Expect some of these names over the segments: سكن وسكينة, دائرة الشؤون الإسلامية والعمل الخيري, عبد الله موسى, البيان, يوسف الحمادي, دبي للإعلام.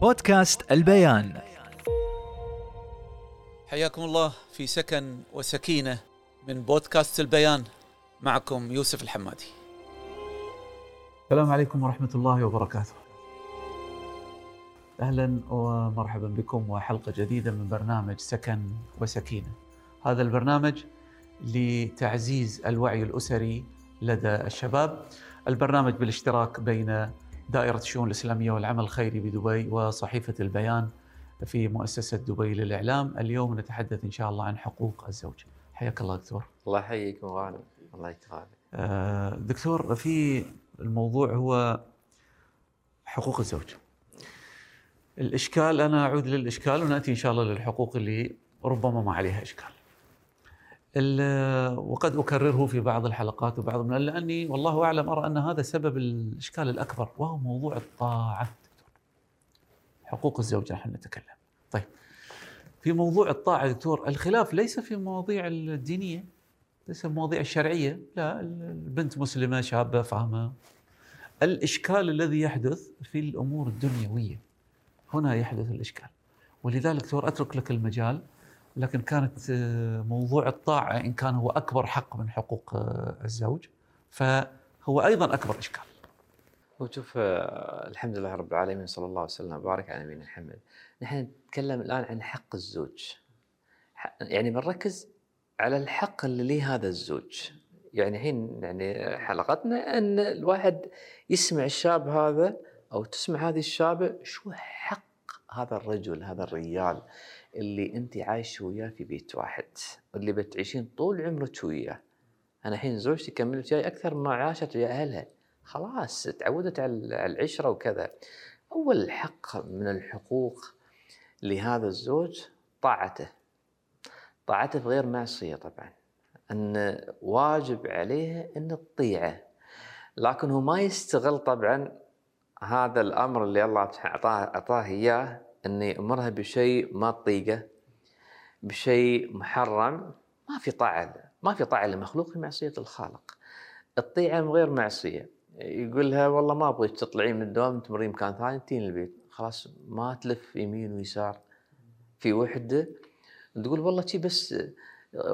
بودكاست البيان. حياكم الله في سكن وسكينة من بودكاست البيان، معكم يوسف الحمادي. السلام عليكم ورحمة الله وبركاته. أهلا ومرحبا بكم وحلقة جديدة من برنامج سكن وسكينة. هذا البرنامج لتعزيز الوعي الأسري لدى الشباب، البرنامج بالاشتراك بين دائرة الشؤون الإسلامية والعمل الخيري بدبي وصحيفة البيان في مؤسسة دبي للإعلام. اليوم نتحدث إن شاء الله عن حقوق الزوج. حياك الله دكتور. الله يحييك وغانم. الله يتغانم. دكتور، في الموضوع هو حقوق الزوج. الإشكال، أنا أعود للإشكال ونأتي إن شاء الله للحقوق اللي ربما ما عليها إشكال، وقد أكرره في بعض الحلقات وبعض من، لأني والله أعلم أرى أن هذا سبب الإشكال الأكبر، وهو موضوع الطاعة. دكتور، حقوق الزوجة نحن نتكلم. طيب، في موضوع الطاعة دكتور، الخلاف ليس في المواضيع الدينية، ليس في المواضيع الشرعية، لا، البنت مسلمة شابة فاهمة. الإشكال الذي يحدث في الأمور الدنيوية، هنا يحدث الإشكال. ولذلك دكتور أترك لك المجال، لكن كانت موضوع الطاعة إن كان هو أكبر حق من حقوق الزوج، فهو أيضاً أكبر إشكال. وشوف، الحمد لله رب العالمين، صلى الله عليه وسلم بارك على نبينا محمد. نحن نتكلم الآن عن حق الزوج، يعني بنركز على الحق اللي له هذا الزوج. يعني حين يعني حلقتنا أن الواحد يسمع الشاب هذا أو تسمع هذه الشابة، شو حق هذا الرجل، هذا الرجال اللي أنت عايش وياه في بيت واحد، اللي بتعيشين طول عمرك وياه. أنا الحين زوجتي كملت وياي أكثر ما عاشت ويا أهلها، خلاص تعودت على العشرة وكذا. أول حق من الحقوق لهذا الزوج طاعته في غير معصية. طبعا أن واجب عليها أن تطيعه، لكن هو ما يستغل طبعا هذا الأمر اللي الله أعطاه إياه، أن يأمرها بشيء ما تطيقه، بشيء محرم. ما في طاعة لمخلوق في معصية الخالق. الطيعة من غير معصية، يقول لها والله ما أبغيك تطلعين من الدوام، تمرين مكان ثاني، تين البيت، خلاص ما تلف يمين ويسار. في وحدة تقول والله شي بس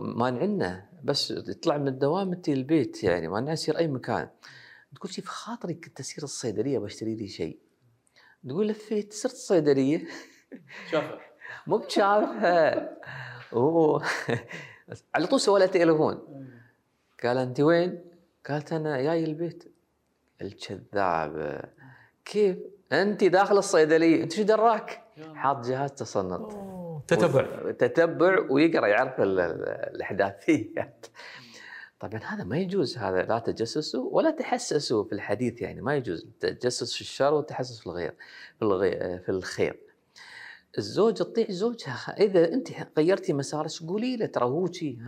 مانعنا، بس تطلع من الدوام تين البيت، يعني مانعنا نسير أي مكان. تقول شي في خاطري كنت أسير الصيدلية بشتري لي شيء، تقول لفيت صرت الصيدلية شافها مو بشافها، على طول سوالها تليفون، قال أنت وين؟ قالت أنا جاي البيت. الكذابة، كيف أنت داخل الصيدلية؟ أنت شو دراك؟ حاط جهاز تصنت، تتبع ويقرأ، يعرف الأحداثيات. طبعا هذا ما يجوز، هذا لا تجسسوا ولا تحسسوا في الحديث، يعني ما يجوز تجسس في الشر وتحسس في الخير. الزوج تطيع زوجها، اذا انت غيرتي مسارك قولي له ترى هو شيء،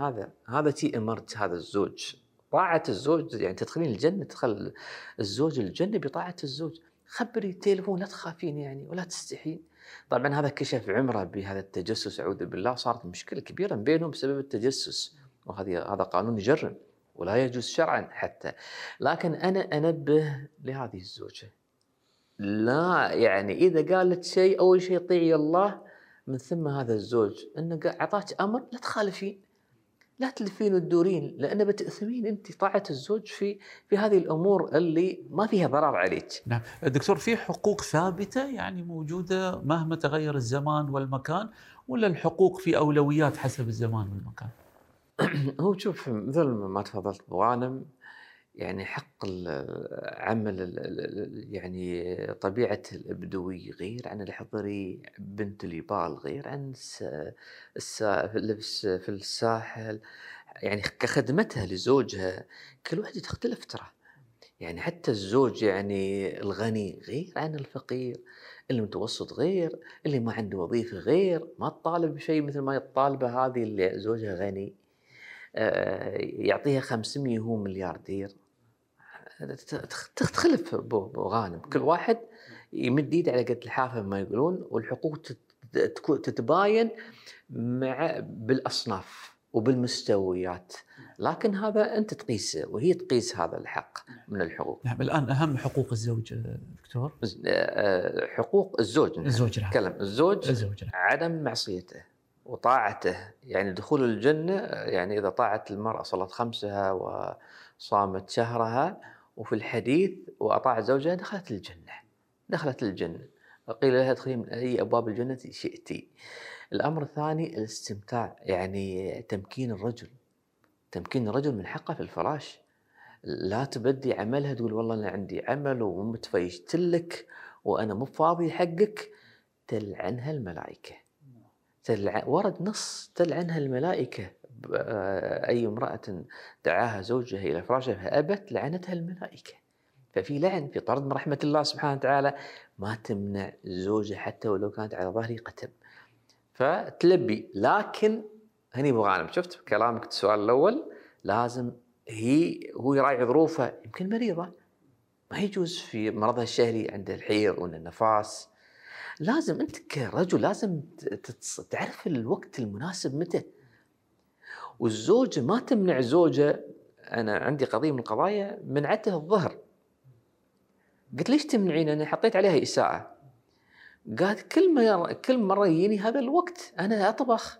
هذا شيء امرت هذا الزوج. طاعه الزوج يعني تدخلين الجنه، تدخل الزوج الجنه بطاعه الزوج. خبري التليفون، لا تخافين يعني ولا تستحين. طبعا هذا كشف عمره بهذا التجسس، اعوذ بالله، صارت مشكله كبيره بينهم بسبب التجسس، وهذا قانون يجرم ولا يجوز شرعا حتى. لكن أنا أنبه لهذه الزوجة، لا يعني إذا قالت شيء أول شيء طيعي الله، من ثم هذا الزوج إنه أعطاك أمر لا تخالفين، لا تلفين وتدورين، لأن بتأثمين أنت طاعة الزوج في هذه الأمور اللي ما فيها ضرر عليك. نعم دكتور، في حقوق ثابتة يعني موجودة مهما تغير الزمان والمكان، ولا الحقوق في أولويات حسب الزمان والمكان؟ هو شوف، مثل ما تفضلت بغانم، يعني حق العمل، يعني طبيعة البدوي غير عن الحضري، بنت اليبال غير عن اللبس في الساحل، يعني كخدمتها لزوجها كل واحدة تختلف ترى. يعني حتى الزوج يعني الغني غير عن الفقير، المتوسط غير، اللي ما عنده وظيفة غير، ما تطالب بشيء مثل ما يطالبه هذه اللي زوجها غني يعطيها 500 هو ملياردير. تختلف بغانم، كل واحد يمد يد على قد الحافه ما يقولون. والحقوق تتباين مع بالأصناف وبالمستويات، لكن هذا أنت تقيسه وهي تقيس هذا الحق من الحقوق. نعم. الآن أهم حقوق الزوج دكتور؟ حقوق الزوج. الزوج نتكلم الزوج عدم معصيته وطاعته، يعني دخول الجنة، يعني إذا طاعت المرأة صلت خمسها وصامت شهرها، وفي الحديث وأطاعت زوجها دخلت الجنة. قيل لها ادخلي من أي أبواب الجنة شئتي. الأمر الثاني الاستمتاع، يعني تمكين الرجل، من حقه في الفراش. لا تبدي عملها تقول والله أنا عندي عمل ومتفيشتلك وأنا مو فاضي حقك. تلعنها الملائكة، ورد نص تلعنها الملائكة. أي امرأة دعاها زوجها إلى فراشها فأبت لعنتها الملائكة. ففي لعن، في طرد من رحمة الله سبحانه وتعالى. ما تمنع زوجها حتى ولو كانت على ظهر قتب، فتلبي. لكن هني أبو غانم، شفت كلامك السؤال الأول، لازم هو يراعي ظروفه. يمكن مريضة، ما يجوز في مرضها الشهري عند الحيض ولا النفاس. لازم أنت كرجل لازم تعرف الوقت المناسب متى. والزوجة ما تمنع زوجة. أنا عندي قضية من القضايا منعته الظهر. قلت ليش تمنعين؟ أنا حطيت عليها إساءة. قالت كل مرة يجيني هذا الوقت أنا أطبخ.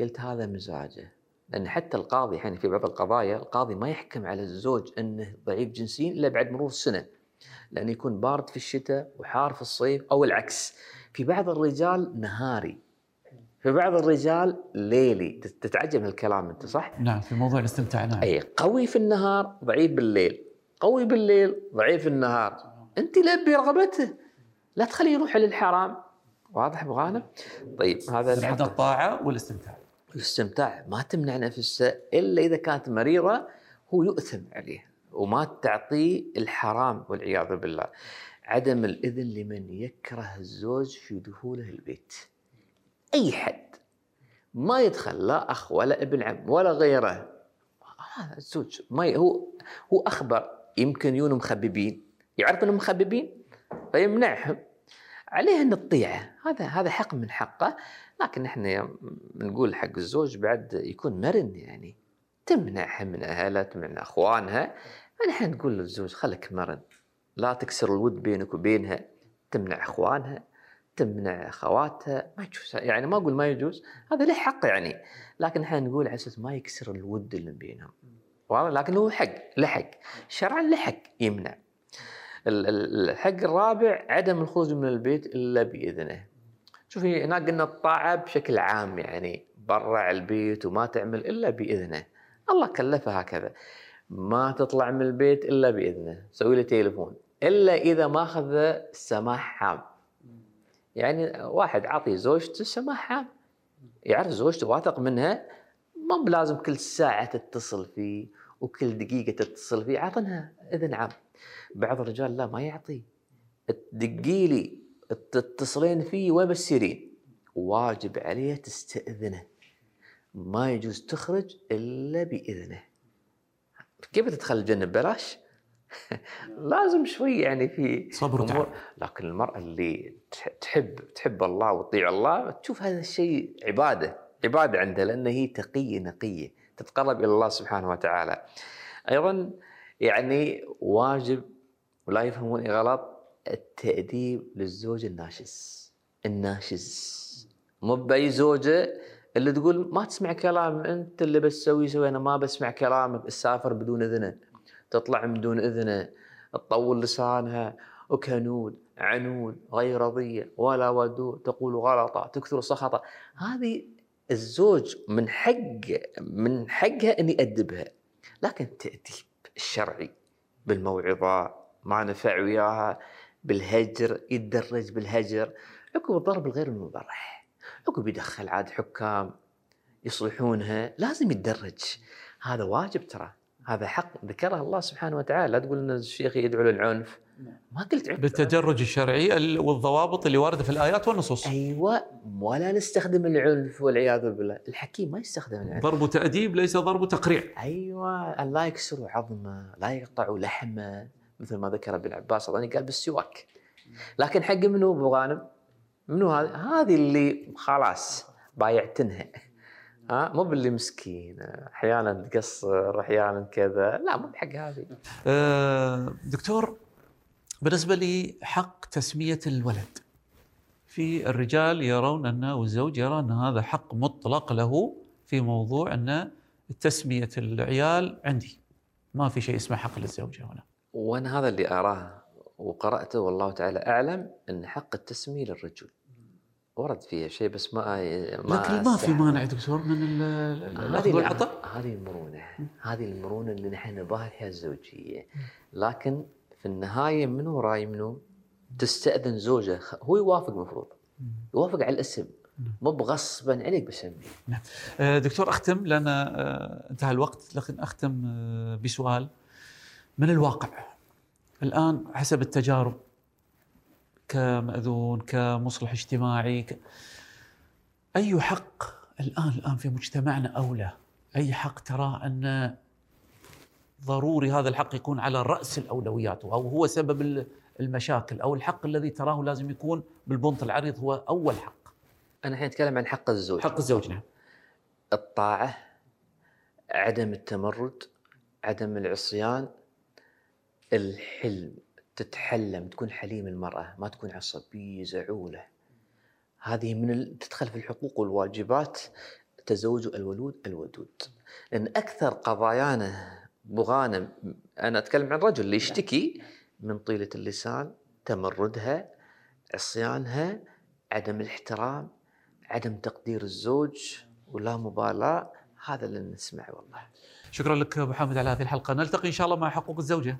قلت هذا مزاجه. لأن حتى القاضي يعني في بعض القضايا القاضي ما يحكم على الزوج أنه ضعيف جنسيا إلا بعد مرور السنة، لأن يكون بارد في الشتاء وحار في الصيف، أو العكس. في بعض الرجال نهاري، في بعض الرجال ليلي. تتعجب هالكلام أنت صح؟ نعم، في موضوع الاستمتاع. نعم. أي قوي في النهار ضعيف بالليل، قوي بالليل ضعيف في النهار. أنت لبي رغبته، لا تخليه يروح للحرام. واضح أبو غانم؟ طيب هذا حد الطاعة والاستمتاع. الاستمتاع ما تمنع نفسه إلا إذا كانت مريضة هو يؤثم عليه، وما تعطيه الحرام والعياذ بالله. عدم الإذن لمن يكره الزوج في دخوله البيت. أي حد ما يدخل، لا أخ ولا ابن عم ولا غيره. هذا الزوج ما هو أخبر، يمكن يكونوا مخببين، يعرف أنهم مخببين فيمنعهم. عليهن الطيعة، هذا حق من حقه. لكن احنا نقول حق الزوج بعد يكون مرن، يعني تمنعها من أهلها، تمنع أخوانها. نحن نقول للزوج خلك مرن، لا تكسر الود بينك وبينها. تمنع أخوانها، تمنع أخواتها، ما يجوز. يعني ما أقول ما يجوز، هذا له حق يعني، لكن نحن نقول على أساس ما يكسر الود اللي بينهم. لكن هو حق، لحق شرعا، لحق يمنع. الحق الرابع عدم الخروج من البيت إلا بإذنه. شوفي هناك قلنا الطاعة بشكل عام، يعني برع البيت وما تعمل إلا بإذنه. الله كلفها هكذا، ما تطلع من البيت إلا بإذنه، سوي له تليفون إلا إذا ما أخذ سماح عام. يعني واحد عطي زوجته سماح عام، يعرف زوجته واثق منها، ما بلازم كل ساعة تتصل فيه وكل دقيقة تتصل فيه. عطنها إذن عام. بعض الرجال لا، ما يعطي، تدقي لي، تتصلين فيه وبسيرين. واجب عليه تستأذنه، ما يجوز تخرج إلا بإذنه. كيف تدخل الجنة ببلاش؟ لازم شوي يعني في صبر وتعب. لكن المرأة اللي تحب الله وتطيع الله تشوف هذا الشيء عبادة عندها، لأن هي تقية نقية تتقرب إلى الله سبحانه وتعالى. أيضا يعني واجب، ولا يفهمون غلط، التأديب للزوج الناشز. مو بأي زوجة اللي تقول ما تسمع كلام، أنت اللي بتسوي أنا ما بسمع كلامك. السافر بدون إذنه، تطلع بدون إذنه، تطول لسانها، وكنود عنود، غير رضية ولا ودود، تقول غلطة، تكثر سخطة. هذه الزوج من حقها أن يأدبها، لكن التأديب الشرعي بالموعظة، ما نفع وياها، بالهجر، يتدرج بالهجر، عقب الضرب الغير المبرح، عقب يدخل عاد حكام يصلحونها، لازم يتدرج. هذا واجب ترى، هذا حق ذكره الله سبحانه وتعالى. لا تقول ان الشيخ يدعو للعنف، ما قلت عنف. بالتدرج الشرعي والضوابط اللي وارده في الايات والنصوص. ايوه، ولا نستخدم العنف والعياذ بالله. الحكيم ما يستخدم العنف. ضرب تأديب ليس ضرب تقريع. ايوه، لا يكسروا عظمه، لا يقطعوا لحمه، مثل ما ذكر ابن عباس رضي الله عنه قال بالسواك. لكن حق منو ابو غانم؟ منو هذه اللي خلاص بايعتنها؟ مو باللي مسكين احيانا تقصر احيانا كذا، لا مو بحق هذه. دكتور، بالنسبه لي حق تسميه الولد، في الرجال يرون انه والزوج يرى ان هذا حق مطلق له في موضوع ان تسميه العيال عندي، ما في شيء اسمه حق للزوجه هنا. وانا هذا اللي اراه وقراته والله تعالى اعلم، ان حق التسميه للرجل. ورد فيها شيء بس ما لكن ما في مانع دكتور من الاخذ والعطاء. هذه المرونه، هذه المرونه اللي نحن نباها فيها الزوجيه، لكن في النهايه منو راي منو؟ تستاذن زوجه، هو يوافق، مفروض يوافق على الاسم، مو بغصبا عليك بسميه. دكتور اختم، لان انتهى الوقت، لكن اختم بسؤال من الواقع الان حسب التجارب كمأذون كمصلح اجتماعي، أي حق الآن في مجتمعنا أولى؟ أي حق ترى أن ضروري هذا الحق يكون على رأس الأولويات أو هو سبب المشاكل، أو الحق الذي تراه لازم يكون بالبنط العريض هو أول حق؟ أنا الحين أتكلم عن حق الزوج. حق الزوج، نعم. الطاعة، عدم التمرد، عدم العصيان، الحلم، تتحلم، تكون حليم المرأة، ما تكون عصبية زعولة. هذه من تدخل في الحقوق والواجبات تزوج الولود الودود. لأن أكثر قضايانا بغانا، أنا أتكلم عن رجل اللي يشتكي من طيلة اللسان، تمردها، عصيانها، عدم الاحترام، عدم تقدير الزوج، ولا مبالاة. هذا اللي نسمعه والله. شكرا لك أبو حامد على هذه الحلقة، نلتقي إن شاء الله مع حقوق الزوجة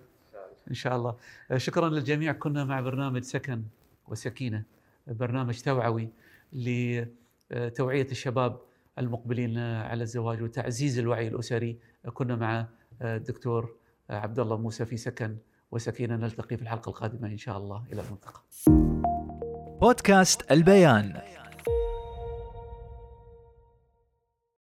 إن شاء الله. شكراً للجميع. كنا مع برنامج سكن وسكينة، برنامج توعوي لتوعية الشباب المقبلين على الزواج وتعزيز الوعي الأسري. كنا مع الدكتور عبد الله موسى في سكن وسكينة. نلتقي في الحلقة القادمة إن شاء الله. إلى الملتقى. بودكاست البيان.